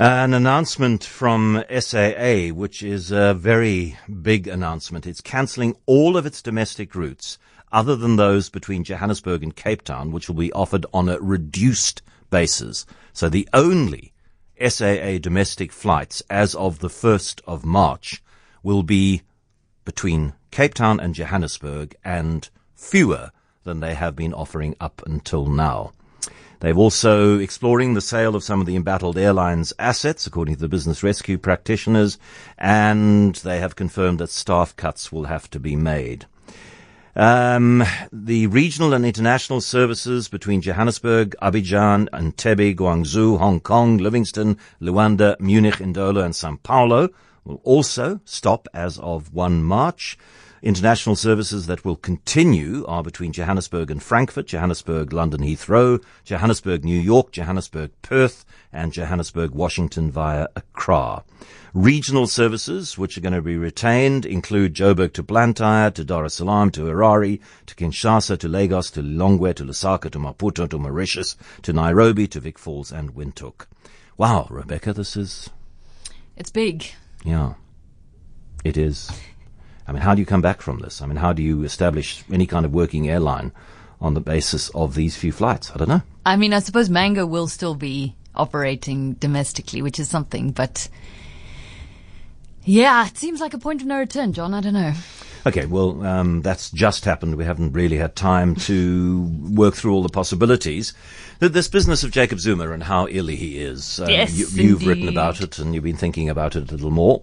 An announcement from SAA, which is a very big announcement. It's cancelling all of its domestic routes, other than those between Johannesburg and Cape Town, which will be offered on a reduced basis. So the only SAA domestic flights as of the 1st of March will be between Cape Town and Johannesburg, and fewer than they have been offering up until now. They've also exploring the sale of some of the embattled airlines' assets, according to the business rescue practitioners, and they have confirmed that staff cuts will have to be made. The regional and international services between Johannesburg, Abidjan, Entebbe, Guangzhou, Hong Kong, Livingston, Luanda, Munich, Ndola and Sao Paulo will also stop as of 1 March. International services that will continue are between Johannesburg and Frankfurt, Johannesburg, London Heathrow, Johannesburg, New York, Johannesburg, Perth, and Johannesburg, Washington via Accra. Regional services, which are going to be retained, include Joburg to Blantyre, to Dar es Salaam, to Harare, to Kinshasa, to Lagos, to Lilongwe, to Lusaka, to Maputo, to Mauritius, to Nairobi, to Vic Falls, and Windhoek. Wow, Rebecca, this is... It's big. Yeah, it is. I mean, how do you come back from this? I mean, how do you establish any kind of working airline on the basis of these few flights? I don't know. I mean, I suppose Mango will still be operating domestically, which is something. But, yeah, it seems like a point of no return, John. I don't know. Okay, well, that's just happened. We haven't really had time to work through all the possibilities. This business of Jacob Zuma and how ill he is. Yes, you've written about it and you've been thinking about it a little more.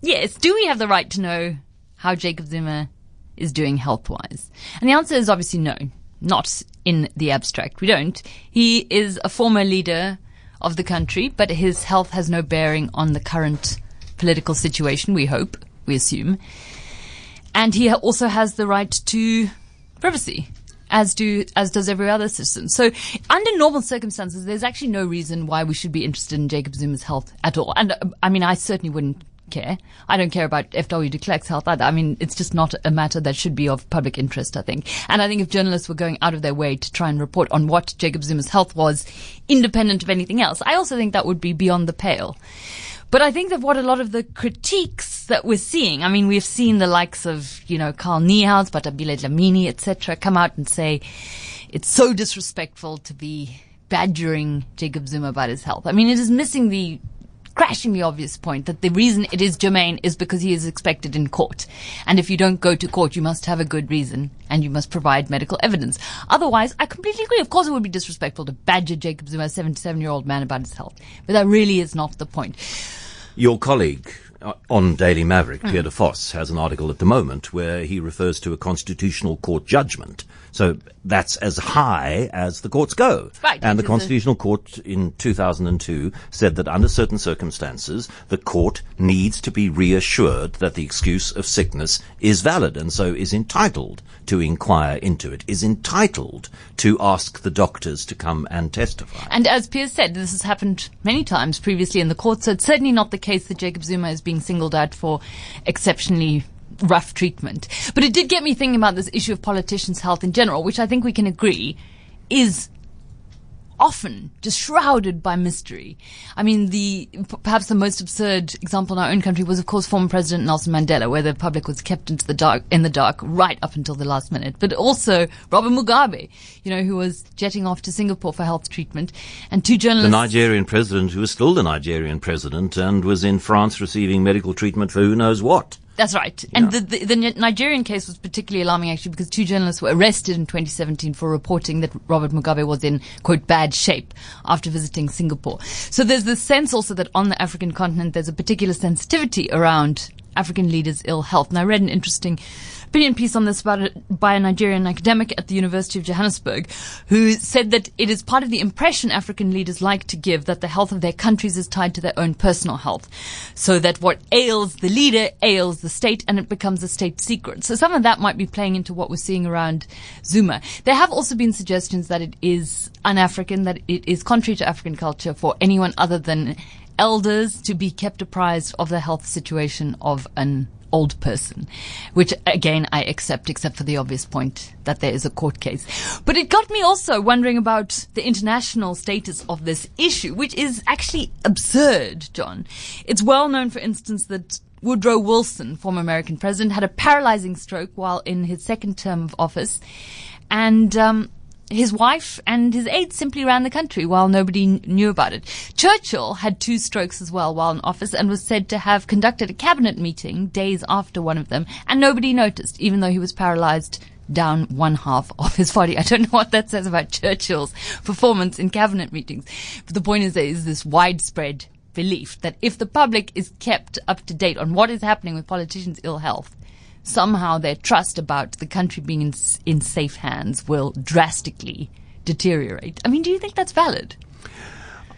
Yes. Do we have the right to know how Jacob Zuma is doing health-wise? And the answer is obviously no, not in the abstract. We don't. He is a former leader of the country, but his health has no bearing on the current political situation, we hope, we assume. And he also has the right to privacy, as does every other citizen. So under normal circumstances, there's actually no reason why we should be interested in Jacob Zuma's health at all. And I mean, I certainly wouldn't care. I don't care about FW de Klerk's health either. I mean, it's just not a matter that should be of public interest, I think. And I think if journalists were going out of their way to try and report on what Jacob Zuma's health was, independent of anything else, I also think that would be beyond the pale. But I think that what a lot of the critiques that we're seeing, I mean, we've seen the likes of, you know, Carl Niehaus, Batabile Dlamini, etc., come out and say it's so disrespectful to be badgering Jacob Zuma about his health. I mean, it is missing the crashingly obvious point that the reason it is germane is because he is expected in court. And if you don't go to court, you must have a good reason and you must provide medical evidence. Otherwise, I completely agree. Of course, it would be disrespectful to badger Jacob Zuma, a 77-year-old man, about his health. But that really is not the point. Your colleague on Daily Maverick, Pierre de Foss, has an article at the moment where he refers to a constitutional court judgment. So that's as high as the courts go. Right, and the Constitutional Court in 2002 said that under certain circumstances, the court needs to be reassured that the excuse of sickness is valid and so is entitled to inquire into it, is entitled to ask the doctors to come and testify. And as Pierre said, this has happened many times previously in the court, so it's certainly not the case that Jacob Zuma is being singled out for exceptionally rough treatment. But it did get me thinking about this issue of politicians' health in general, which I think we can agree is often just shrouded by mystery. I mean, perhaps the most absurd example in our own country was, of course, former President Nelson Mandela, where the public was kept in the dark right up until the last minute. But also Robert Mugabe, you know, who was jetting off to Singapore for health treatment, and two journalists. The Nigerian president, who is still the Nigerian president, and was in France receiving medical treatment for who knows what. That's right. Yeah. And the Nigerian case was particularly alarming, actually, because two journalists were arrested in 2017 for reporting that Robert Mugabe was in, quote, bad shape after visiting Singapore. So there's this sense also that on the African continent, there's a particular sensitivity around African leaders' ill health. And I read an interesting opinion piece on this about by a Nigerian academic at the University of Johannesburg, who said that it is part of the impression African leaders like to give that the health of their countries is tied to their own personal health, so that what ails the leader ails the state, and it becomes a state secret. So some of that might be playing into what we're seeing around Zuma. There have also been suggestions that it is un-African, that it is contrary to African culture for anyone other than elders to be kept apprised of the health situation of an old person, which again I accept, except for the obvious point that there is a court case. But it got me also wondering about the international status of this issue, which is actually absurd, John. It's well known, for instance, that Woodrow Wilson, former American president, had a paralyzing stroke while in his second term of office, and his wife and his aides simply ran the country while nobody knew about it. Churchill had two strokes as well while in office and was said to have conducted a cabinet meeting days after one of them, and nobody noticed, even though he was paralyzed down one half of his body. I don't know what that says about Churchill's performance in cabinet meetings. But the point is, there is this widespread belief that if the public is kept up to date on what is happening with politicians' ill health, somehow their trust about the country being in safe hands will drastically deteriorate. I mean, do you think that's valid?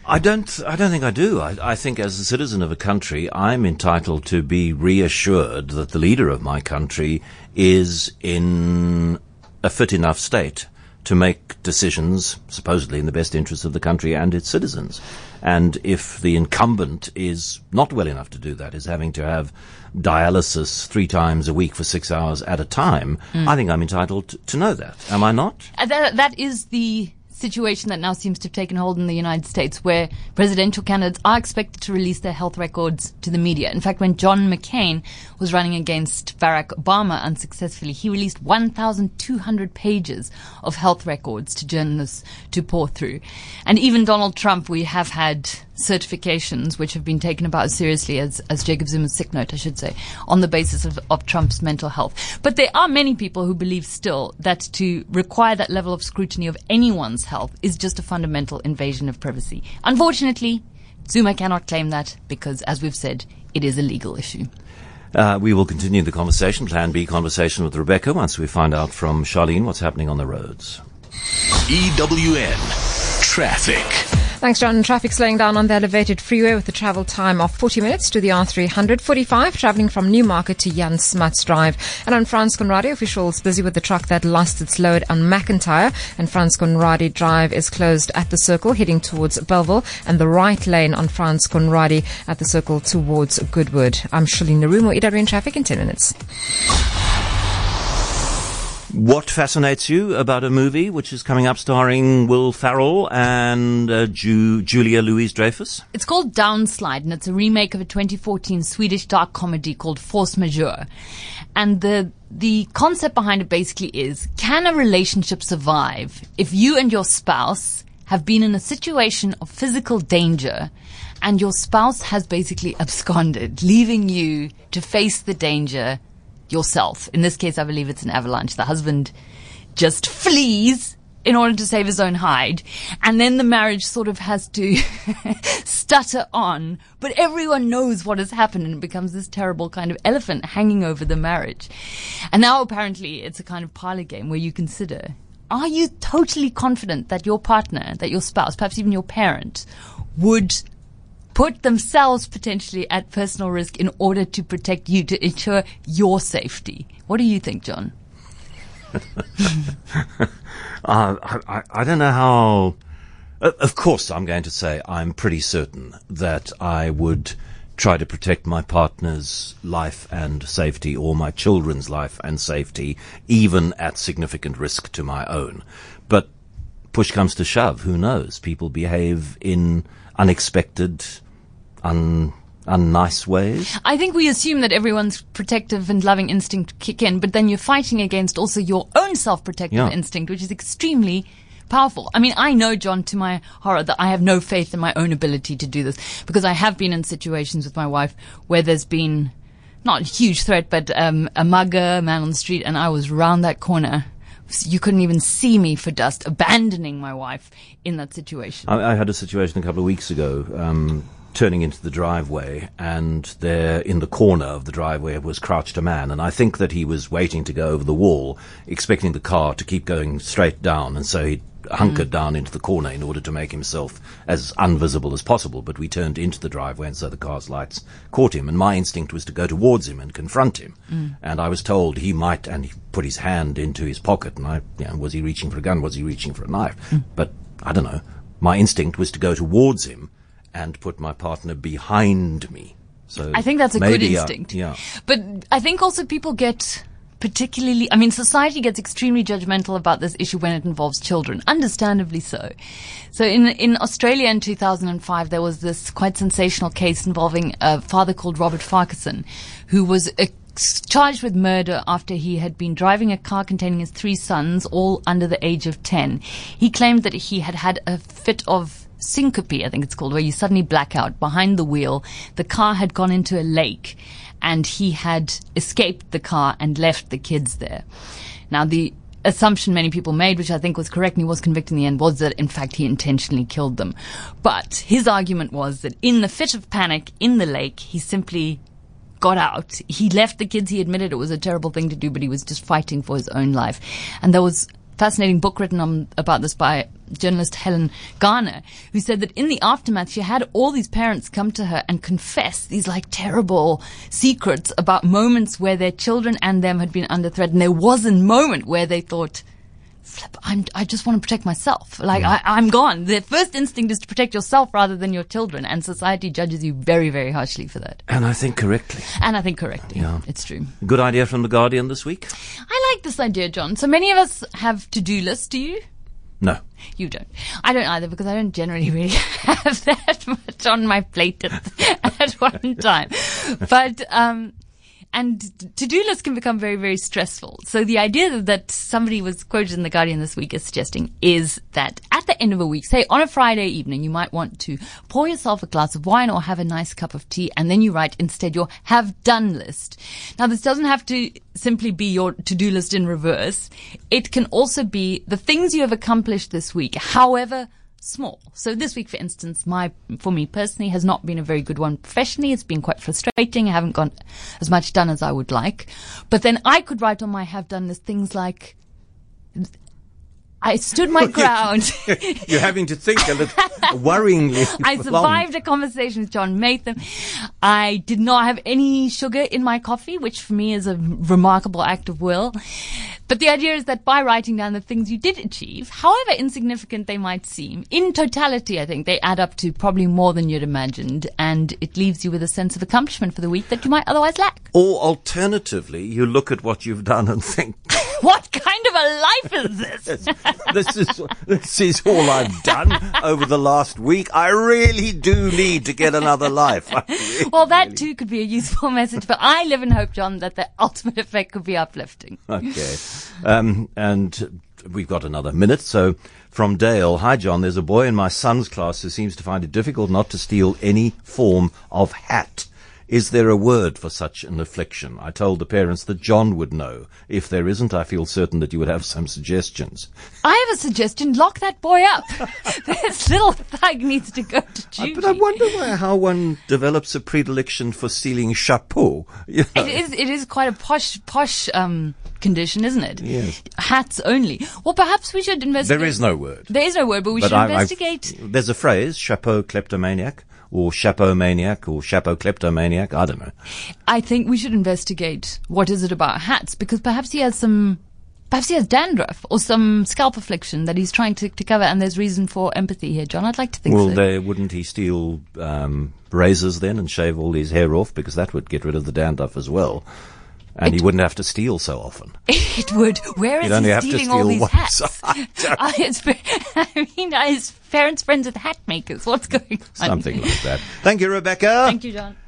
I don't think I do. I think as a citizen of a country, I'm entitled to be reassured that the leader of my country is in a fit enough state to make decisions supposedly in the best interests of the country and its citizens. And if the incumbent is not well enough to do that, is having to have dialysis 3 times a week for 6 hours at a time, I think I'm entitled to know that. Am I not? That is the situation that now seems to have taken hold in the United States, where presidential candidates are expected to release their health records to the media. In fact, when John McCain was running against Barack Obama unsuccessfully, he released 1,200 pages of health records to journalists to pore through. And even Donald Trump, we have had certifications which have been taken about as seriously as Jacob Zuma's sick note, I should say, on the basis of Trump's mental health. But there are many people who believe still that to require that level of scrutiny of anyone's health is just a fundamental invasion of privacy. Unfortunately, Zuma cannot claim that because, as we've said, it is a legal issue. We will continue the conversation, Plan B conversation with Rebecca, once we find out from Charlene what's happening on the roads. EWN Traffic. Thanks, John. Traffic slowing down on the elevated freeway with a travel time of 40 minutes to the R300. 45 travelling from Newmarket to Jan Smuts Drive. And on Frans Conradi, officials busy with the truck that lost its load on McIntyre. And Frans Conradi Drive is closed at the circle heading towards Bellville, and the right lane on Frans Conradi at the circle towards Goodwood. I'm Shirley Nerumo, EWN Traffic in 10 minutes. What fascinates you about a movie which is coming up starring Will Ferrell and Julia Louis-Dreyfus? It's called Downslide, and it's a remake of a 2014 Swedish dark comedy called Force Majeure. And the concept behind it basically is, can a relationship survive if you and your spouse have been in a situation of physical danger and your spouse has basically absconded, leaving you to face the danger yourself? In this case, I believe it's an avalanche. The husband just flees in order to save his own hide, and then the marriage sort of has to stutter on, but everyone knows what has happened, and it becomes this terrible kind of elephant hanging over the marriage. And now apparently it's a kind of parlor game where you consider, are you totally confident that your partner, that your spouse, perhaps even your parent, would put themselves potentially at personal risk in order to protect you, to ensure your safety? What do you think, John? I don't know how... Of course, I'm going to say I'm pretty certain that I would try to protect my partner's life and safety, or my children's life and safety, even at significant risk to my own. But push comes to shove, who knows? People behave in unexpected, unnice ways. I think we assume that everyone's protective and loving instinct kick in, but then you're fighting against also your own self-protective instinct, which is extremely powerful. I mean, I know, John, to my horror, that I have no faith in my own ability to do this, because I have been in situations with my wife where there's been, not a huge threat, but a mugger, man on the street, and I was round that corner. You couldn't even see me for dust, abandoning my wife in that situation. I had a situation a couple of weeks ago, turning into the driveway, and there in the corner of the driveway was crouched a man, and I think that he was waiting to go over the wall, expecting the car to keep going straight down, and so he hunkered down into the corner in order to make himself as invisible as possible. But we turned into the driveway, and so the car's lights caught him, and my instinct was to go towards him and confront him. And I was told he might, and he put his hand into his pocket, and was he reaching for a gun? Was he reaching for a knife? But I don't know. My instinct was to go towards him and put my partner behind me, So I think that's a good instinct. Yeah. But I think also people get particularly, I mean, society gets extremely judgmental about this issue when it involves children, understandably so. So in Australia in 2005, there was this quite sensational case involving a father called Robert Farquharson, who was charged with murder after he had been driving a car containing his three sons, all under the age of 10. He claimed that he had had a fit of syncope, I think it's called, where you suddenly black out behind the wheel. The car had gone into a lake, and he had escaped the car and left the kids there. Now, the assumption many people made, which I think was correct, and he was convicted in the end, was that, in fact, he intentionally killed them. But his argument was that in the fit of panic in the lake, he simply got out. He left the kids. He admitted it was a terrible thing to do, but he was just fighting for his own life. And there was a fascinating book written about this by journalist Helen Garner, who said that in the aftermath, she had all these parents come to her and confess these like terrible secrets about moments where their children and them had been under threat. And there was a moment where they thought, flip, I just want to protect myself. Like, I'm gone. The first instinct is to protect yourself rather than your children. And society judges you very, very harshly for that. And I think correctly. Yeah. It's true. Good idea from The Guardian this week. I like this idea, John. So many of us have to-do lists, do you? No. You don't. I don't either, because I don't generally really have that much on my plate at one time. But, and to-do lists can become very, very stressful. So the idea that somebody was quoted in The Guardian this week is suggesting is that at the end of a week, say on a Friday evening, you might want to pour yourself a glass of wine or have a nice cup of tea, and then you write instead your have-done list. Now, this doesn't have to simply be your to-do list in reverse. It can also be the things you have accomplished this week, however small. So this week, for instance, for me personally, has not been a very good one professionally. It's been quite frustrating. I haven't got as much done as I would like. But then I could write on my have done list things like, I stood my ground. You're having to think a little worryingly. I survived a conversation with John Matham. I did not have any sugar in my coffee, which for me is a remarkable act of will. But the idea is that by writing down the things you did achieve, however insignificant they might seem, in totality, I think they add up to probably more than you'd imagined. And it leaves you with a sense of accomplishment for the week that you might otherwise lack. Or alternatively, you look at what you've done and think, what kind of a life is this? This is all I've done over the last week. I really do need to get another life. Well, that too could be a useful message, but I live in hope, John, that the ultimate effect could be uplifting. Okay. And we've got another minute, so from Dale. Hi, John. There's a boy in my son's class who seems to find it difficult not to steal any form of hat. Is there a word for such an affliction? I told the parents that John would know. If there isn't, I feel certain that you would have some suggestions. I have a suggestion. Lock that boy up. This little thug needs to go to duty. But I wonder how one develops a predilection for stealing chapeau. You know? It is quite a posh condition, isn't it? Yes. Hats only. Well, perhaps we should investigate. There is no word. There is no word, but we should investigate. There's a phrase, chapeau kleptomaniac. Or chapeau maniac, or chapeau kleptomaniac, I don't know. I think we should investigate what is it about hats, because perhaps he has dandruff or some scalp affliction that he's trying to cover, and there's reason for empathy here, John. I'd like to think so. Well, wouldn't he steal razors then and shave all his hair off, because that would get rid of the dandruff as well. And he wouldn't have to steal so often. It would. Where is he stealing all these hats? I mean, his parents friends with hat makers. What's going on? Something like that. Thank you, Rebecca. Thank you, John.